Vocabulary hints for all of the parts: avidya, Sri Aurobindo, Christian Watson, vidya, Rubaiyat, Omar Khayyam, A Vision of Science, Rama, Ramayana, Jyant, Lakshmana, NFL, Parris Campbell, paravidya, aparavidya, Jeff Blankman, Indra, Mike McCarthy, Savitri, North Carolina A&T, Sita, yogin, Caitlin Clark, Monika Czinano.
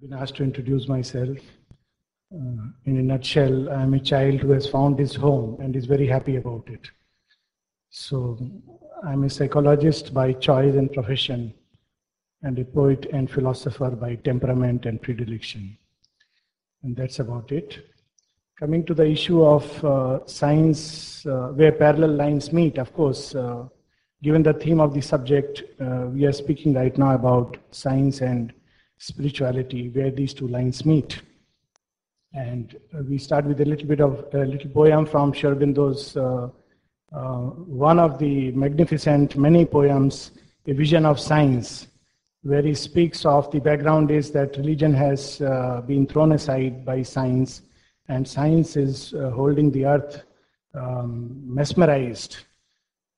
been asked to introduce myself. In a nutshell, I am a child who has found his home and is very happy about it. So, I am a psychologist by choice and profession, and a poet and philosopher by temperament and predilection. And that's about it. Coming to the issue of science, where parallel lines meet, of course, given the theme of the subject, we are speaking right now about science and spirituality, where these two lines meet. And we start with a little bit of a little poem from Sri Aurobindo's, one of the magnificent many poems, A Vision of Science, where he speaks of the background is that religion has been thrown aside by science, and science is holding the earth mesmerized.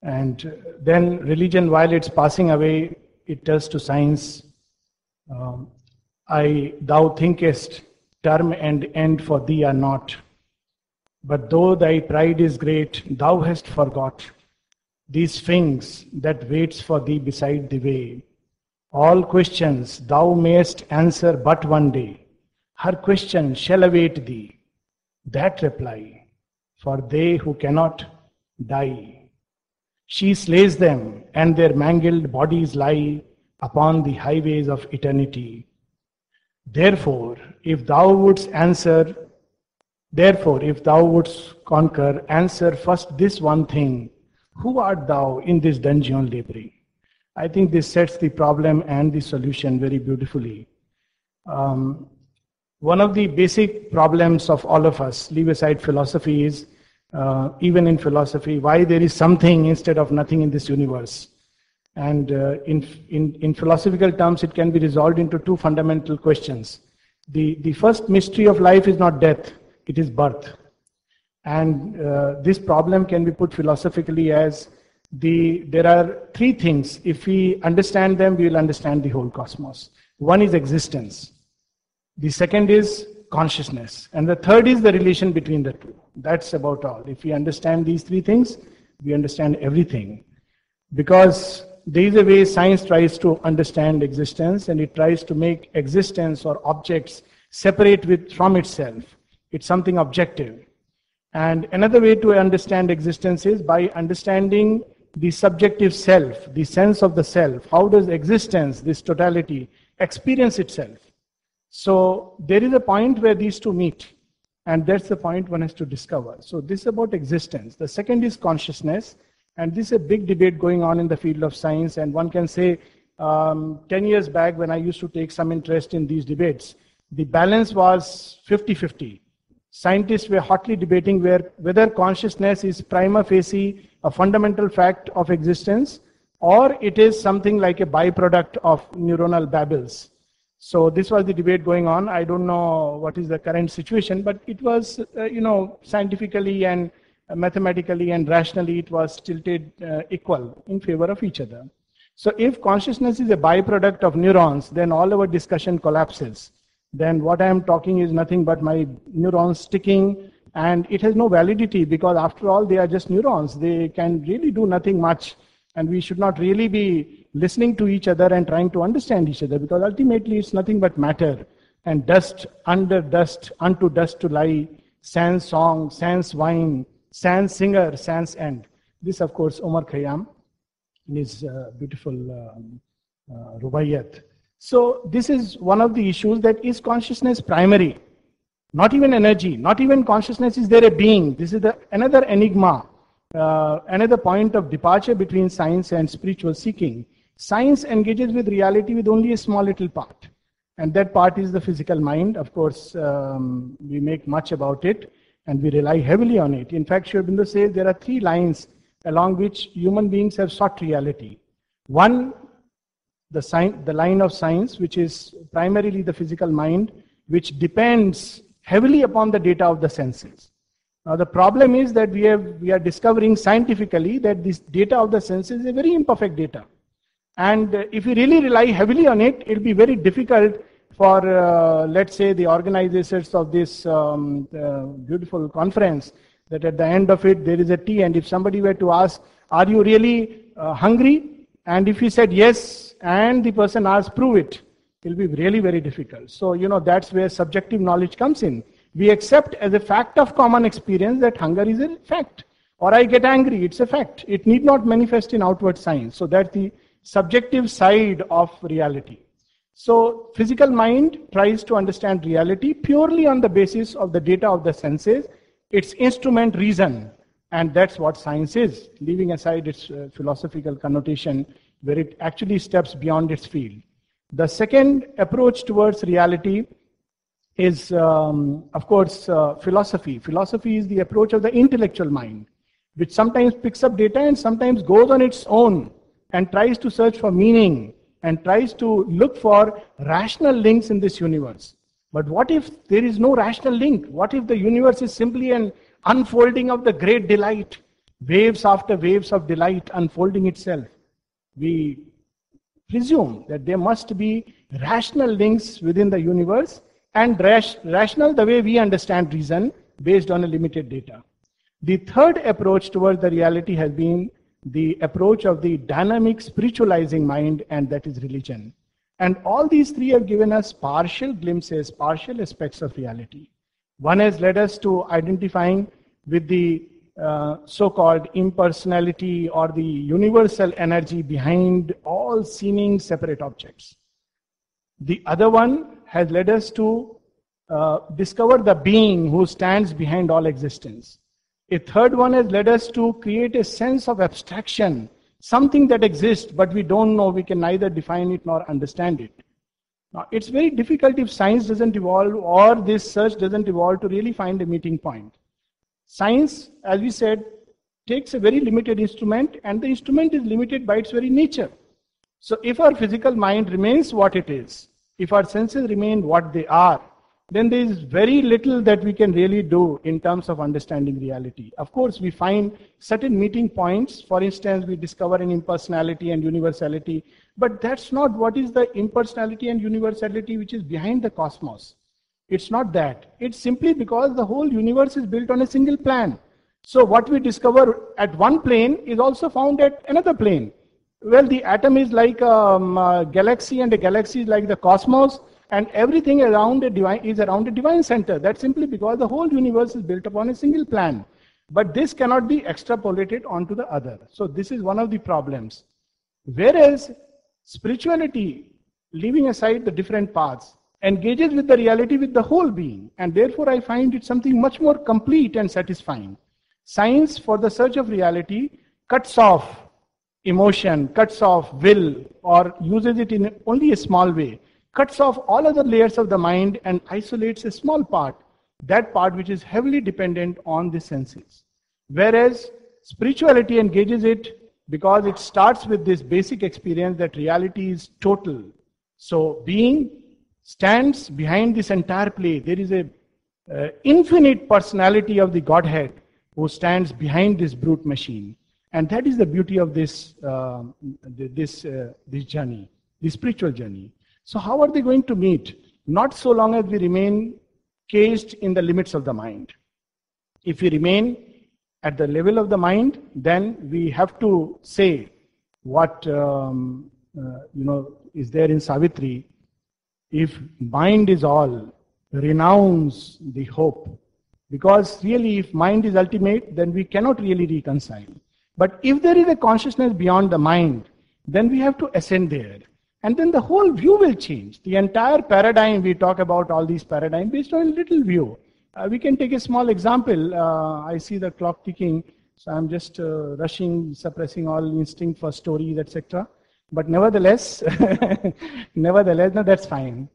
And then religion, while it's passing away, it turns to science. Thou thinkest, term and end for thee are not. But though thy pride is great, thou hast forgot these things that waits for thee beside the way. All questions thou mayest answer but one day. Her question shall await thee, that reply, for they who cannot die. She slays them, and their mangled bodies lie upon the highways of eternity. Therefore, if thou wouldst conquer, answer first this one thing: who art thou in this dungeon laboring? I think this sets the problem and the solution very beautifully. One of the basic problems of all of us, leave aside philosophy, is even in philosophy, why there is something instead of nothing in this universe. And in philosophical terms, it can be resolved into two fundamental questions. The first mystery of life is not death, it is birth. And this problem can be put philosophically as there are three things. If we understand them, we will understand the whole cosmos. One is existence, the second is consciousness, and the third is the relation between the two. That's about all. If we understand these three things, we understand everything. Because there is a way science tries to understand existence, and it tries to make existence or objects separate from itself. It's something objective. And another way to understand existence is by understanding the subjective self, the sense of the self. How does existence, this totality, experience itself? So there is a point where these two meet, and that's the point one has to discover. So this is about existence. The second is consciousness. And this is a big debate going on in the field of science, and one can say 10 years back, when I used to take some interest in these debates, the balance was 50-50. Scientists were hotly debating whether consciousness is prima facie a fundamental fact of existence, or it is something like a byproduct of neuronal babbles. So this was the debate going on. I don't know what is the current situation, but it was, scientifically and mathematically and rationally, it was tilted equal in favor of each other. So if consciousness is a byproduct of neurons, then all our discussion collapses. Then what I am talking is nothing but my neurons sticking, and it has no validity, because after all, they are just neurons. They can really do nothing much, and we should not really be listening to each other and trying to understand each other, because ultimately it's nothing but matter, and dust under dust, unto dust to lie, sans song, sans wine, sans singer, sans end. This, of course, Omar Khayyam in his beautiful Rubaiyat. So this is one of the issues, that is consciousness primary? Not even energy, not even consciousness. Is there a being? This is another enigma, another point of departure between science and spiritual seeking. Science engages with reality with only a small little part, and that part is the physical mind. Of course, we make much about it, and we rely heavily on it. In fact, Sri Aurobindo says there are three lines along which human beings have sought reality. One, the line of science, which is primarily the physical mind, which depends heavily upon the data of the senses. Now the problem is that we are discovering scientifically that this data of the senses is a very imperfect data. And if we really rely heavily on it, it will be very difficult for, let's say, the organizers of this beautiful conference, that at the end of it there is a tea, and if somebody were to ask, are you really hungry? And if he said yes, and the person asked, prove it, it will be really very difficult. So, you know, that's where subjective knowledge comes in. We accept as a fact of common experience that hunger is a fact. Or I get angry, it's a fact. It need not manifest in outward signs. So that's the subjective side of reality. So physical mind tries to understand reality purely on the basis of the data of the senses, its instrument reason. And that's what science is, leaving aside its philosophical connotation where it actually steps beyond its field. The second approach towards reality is, of course, philosophy. Philosophy is the approach of the intellectual mind, which sometimes picks up data and sometimes goes on its own and tries to search for meaning and tries to look for rational links in this universe. But what if there is no rational link? What if the universe is simply an unfolding of the great delight, waves after waves of delight unfolding itself? We presume that there must be rational links within the universe, and rational the way we understand reason based on a limited data. The third approach towards the reality has been the approach of the dynamic spiritualizing mind, and that is religion. And all these three have given us partial glimpses, partial aspects of reality. One has led us to identifying with the so-called impersonality or the universal energy behind all seeming separate objects. The other one has led us to discover the being who stands behind all existence. A third one has led us to create a sense of abstraction, something that exists, but we don't know, we can neither define it nor understand it. Now, it's very difficult if science doesn't evolve or this search doesn't evolve to really find a meeting point. Science, as we said, takes a very limited instrument, and the instrument is limited by its very nature. So if our physical mind remains what it is, if our senses remain what they are, then there is very little that we can really do in terms of understanding reality. Of course, we find certain meeting points. For instance, we discover an impersonality and universality, but that's not what is the impersonality and universality which is behind the cosmos. It's not that. It's simply because the whole universe is built on a single plan. So what we discover at one plane is also found at another plane. Well, the atom is like a galaxy, and the galaxy is like the cosmos, and everything around is around a divine center. That's simply because the whole universe is built upon a single plan. But this cannot be extrapolated onto the other. So this is one of the problems. Whereas spirituality, leaving aside the different paths, engages with the reality with the whole being, and therefore I find it something much more complete and satisfying. Science, for the search of reality, cuts off emotion, cuts off will, or uses it in only a small way, cuts off all other layers of the mind and isolates a small part, that part which is heavily dependent on the senses. Whereas spirituality engages it because it starts with this basic experience that reality is total. So being stands behind this entire play. There is a infinite personality of the Godhead who stands behind this brute machine. And that is the beauty of this journey, the spiritual journey. So how are they going to meet? Not so long as we remain caged in the limits of the mind. If we remain at the level of the mind, then we have to say what is there in Savitri. If mind is all, renounce the hope. Because really, if mind is ultimate, then we cannot really reconcile. But if there is a consciousness beyond the mind, then we have to ascend there. And then the whole view will change. The entire paradigm, we talk about all these paradigms based on a little view. We can take a small example. I see the clock ticking, so I'm just rushing, suppressing all instinct for stories, etc. But nevertheless, no, that's fine.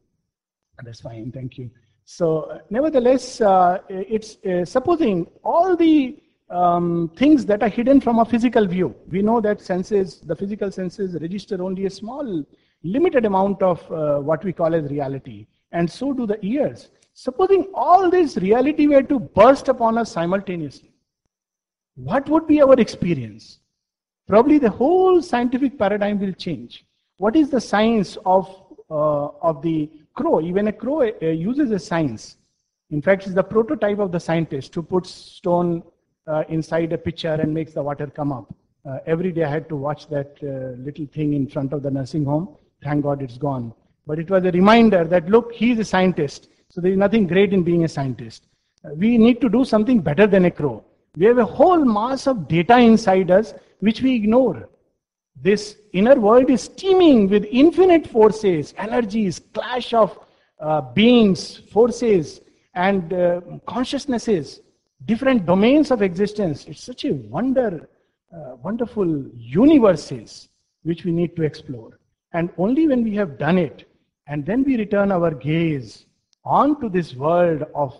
That's fine, thank you. So nevertheless, it's supposing all the things that are hidden from a physical view. We know that senses, the physical senses register only a small, limited amount of what we call as reality. And so do the ears. Supposing all this reality were to burst upon us simultaneously, what would be our experience? Probably the whole scientific paradigm will change. What is the science of the crow? Even a crow uses a science. In fact, it's the prototype of the scientist who puts stone inside a pitcher and makes the water come up. Every day I had to watch that little thing in front of the nursing home. Thank God it's gone. But it was a reminder that, look, he is a scientist. So there is nothing great in being a scientist. We need to do something better than a crow. We have a whole mass of data inside us which we ignore. This inner world is teeming with infinite forces, energies, clash of beings, forces, and consciousnesses, different domains of existence. It's such a wonderful universes which we need to explore. And only when we have done it, and then we return our gaze onto this world of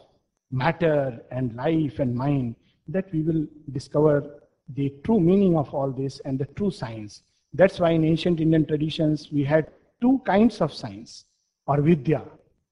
matter and life and mind, that we will discover the true meaning of all this and the true science. That's why in ancient Indian traditions, we had two kinds of science or vidya.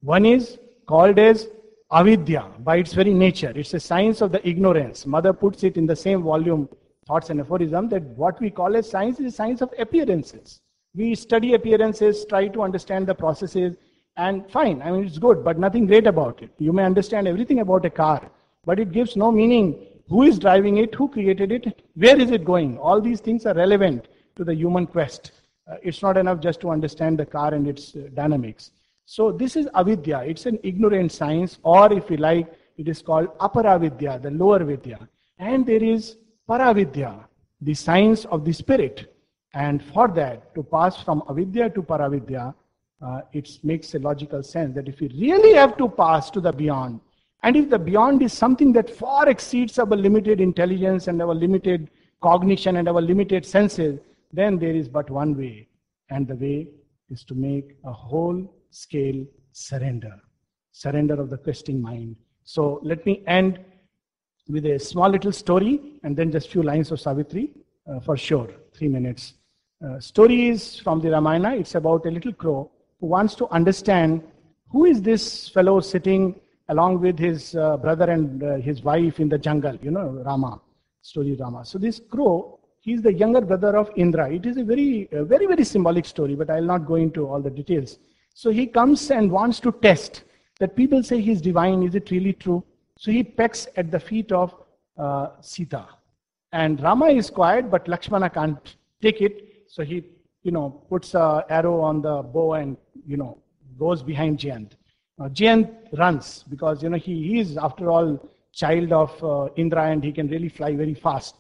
One is called as avidya by its very nature. It's a science of the ignorance. Mother puts it in the same volume, Thoughts and Aphorism, that what we call as science is a science of appearances. We study appearances, try to understand the processes, and fine, I mean, it's good, but nothing great about it. You may understand everything about a car, but it gives no meaning. Who is driving it? Who created it? Where is it going? All these things are relevant to the human quest. It's not enough just to understand the car and its dynamics. So this is avidya. It's an ignorant science, or if you like, it is called aparavidya, the lower vidya. And there is paravidya, the science of the spirit. And for that, to pass from avidya to paravidya, it makes a logical sense that if you really have to pass to the beyond, and if the beyond is something that far exceeds our limited intelligence and our limited cognition and our limited senses, then there is but one way. And the way is to make a whole scale surrender. Surrender of the questing mind. So let me end with a small little story and then just few lines of Savitri for sure, 3 minutes. Story is from the Ramayana. It's about a little crow who wants to understand who is this fellow sitting along with his brother and his wife in the jungle, you know, Rama, story Rama. So this crow, he's the younger brother of Indra. It is a very, very symbolic story, but I'll not go into all the details. So he comes and wants to test that people say he's divine, is it really true? So he pecks at the feet of Sita. And Rama is quiet, but Lakshmana can't take it. So he, you know, puts an arrow on the bow and, you know, goes behind Jyant. Now, Jyant runs because, you know, he is, after all, child of Indra, and he can really fly very fast.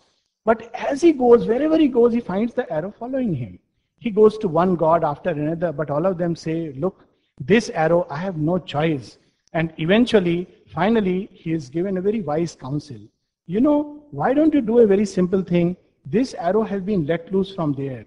But as he goes, wherever he goes, he finds the arrow following him. He goes to one god after another, but all of them say, look, this arrow, I have no choice. And eventually, finally, he is given a very wise counsel. You know, why don't you do a very simple thing? This arrow has been let loose from there.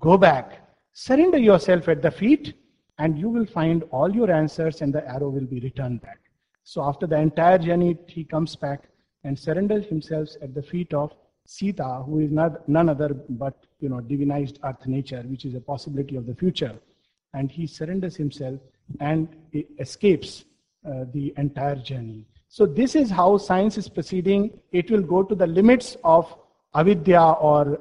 Go back, surrender yourself at the feet, and you will find all your answers and the arrow will be returned back. So after the entire journey, he comes back and surrenders himself at the feet of Sita, who is none other but, you know, divinized earth nature, which is a possibility of the future. And he surrenders himself and escapes the entire journey. So this is how science is proceeding. It will go to the limits of avidya or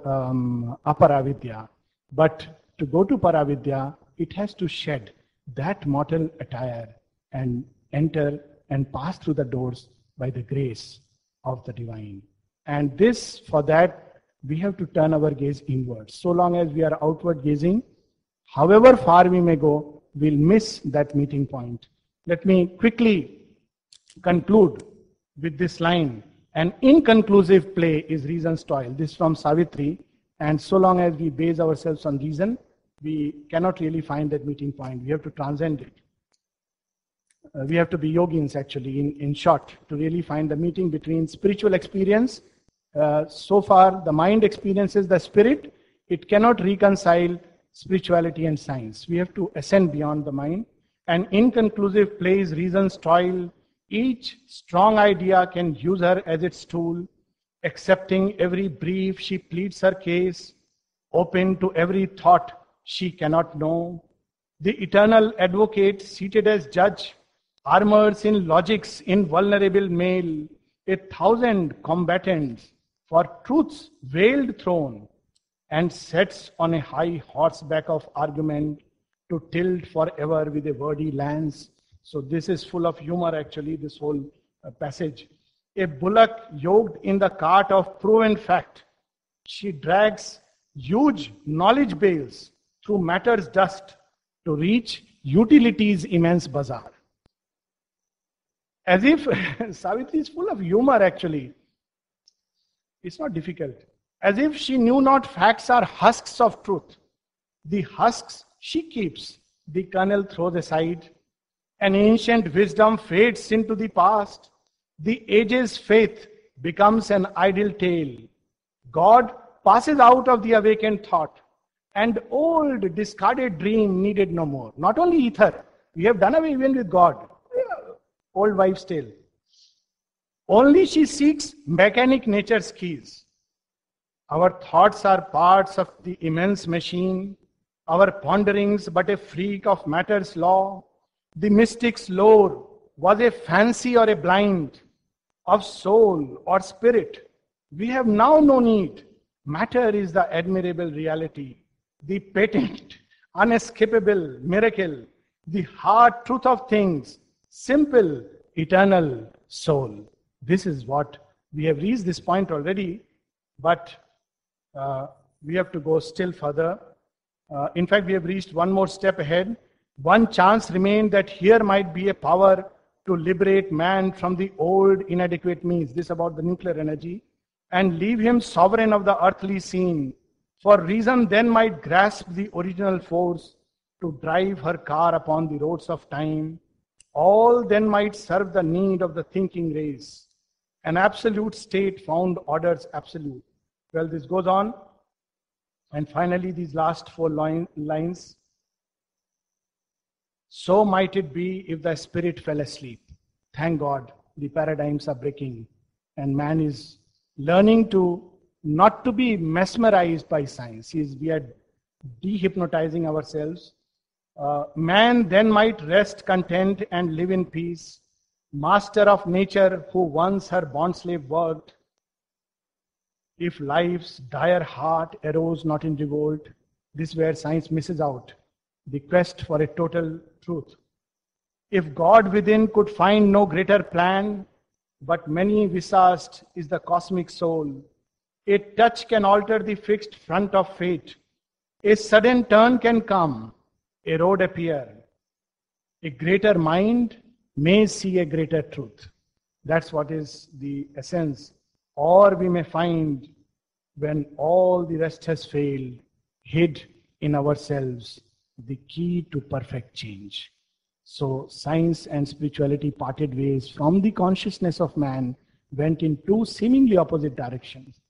aparavidya. But to go to paravidya, it has to shed that mortal attire and enter and pass through the doors by the grace of the divine. And this, for that, we have to turn our gaze inwards. So long as we are outward gazing, however far we may go, we'll miss that meeting point. Let me quickly conclude with this line. An inconclusive play is reason's toil. This is from Savitri. And so long as we base ourselves on reason, we cannot really find that meeting point. We have to transcend it. We have to be yogins, actually, in short, to really find the meeting between spiritual experience. So far, the mind experiences the spirit. It cannot reconcile spirituality and science. We have to ascend beyond the mind. An inconclusive play is reason's toil. Each strong idea can use her as its tool. Accepting every brief, she pleads her case. Open to every thought, she cannot know. The eternal advocate, seated as judge, armors in logic's invulnerable mail, 1,000 combatants for truth's veiled throne, and sets on a high horseback of argument to tilt forever with a wordy lance. So this is full of humor, actually, this whole passage. A bullock yoked in the cart of proven fact, she drags huge knowledge bales through matter's dust to reach utilities immense bazaar. As if Savitri is full of humor actually. It's not difficult. As if she knew not facts are husks of truth. The husks she keeps, the kernel throws aside. An ancient wisdom fades into the past. The age's faith becomes an idle tale. God passes out of the awakened thought. And old discarded dream needed no more. Not only ether. We have done away even with God. Old wife's tale. Only she seeks mechanic nature's keys. Our thoughts are parts of the immense machine. Our ponderings but a freak of matter's law. The mystic's lore was a fancy or a blind of soul or spirit. We have now no need. Matter is the admirable reality. The patent, unescapable miracle. The hard truth of things. Simple, eternal soul. This is what we have reached this point already, but we have to go still further. In fact, we have reached one more step ahead. One chance remained that here might be a power to liberate man from the old inadequate means, this about the nuclear energy, and leave him sovereign of the earthly scene. For reason then might grasp the original force to drive her car upon the roads of time. All then might serve the need of the thinking race. An absolute state found orders absolute. Well, this goes on. And finally, these last four lines. So might it be if the spirit fell asleep. Thank God, the paradigms are breaking. And man is learning to not to be mesmerized by science. We are dehypnotizing ourselves. Man then might rest content and live in peace, master of nature who once her bond slave worked. If life's dire heart arose not in revolt, this is where science misses out, the quest for a total truth. If God within could find no greater plan, but many visaged is the cosmic soul. A touch can alter the fixed front of fate. A sudden turn can come. A road appear. A greater mind may see a greater truth. That's what is the essence. Or we may find when all the rest has failed, hid in ourselves, the key to perfect change. So science and spirituality parted ways from the consciousness of man, went in two seemingly opposite directions.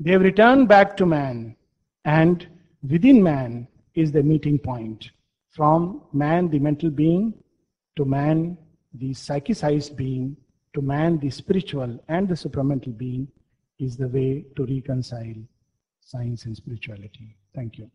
They have returned back to man, and within man is the meeting point. From man, the mental being, to man, the psychicized being, to man, the spiritual and the supramental being, is the way to reconcile science and spirituality. Thank you.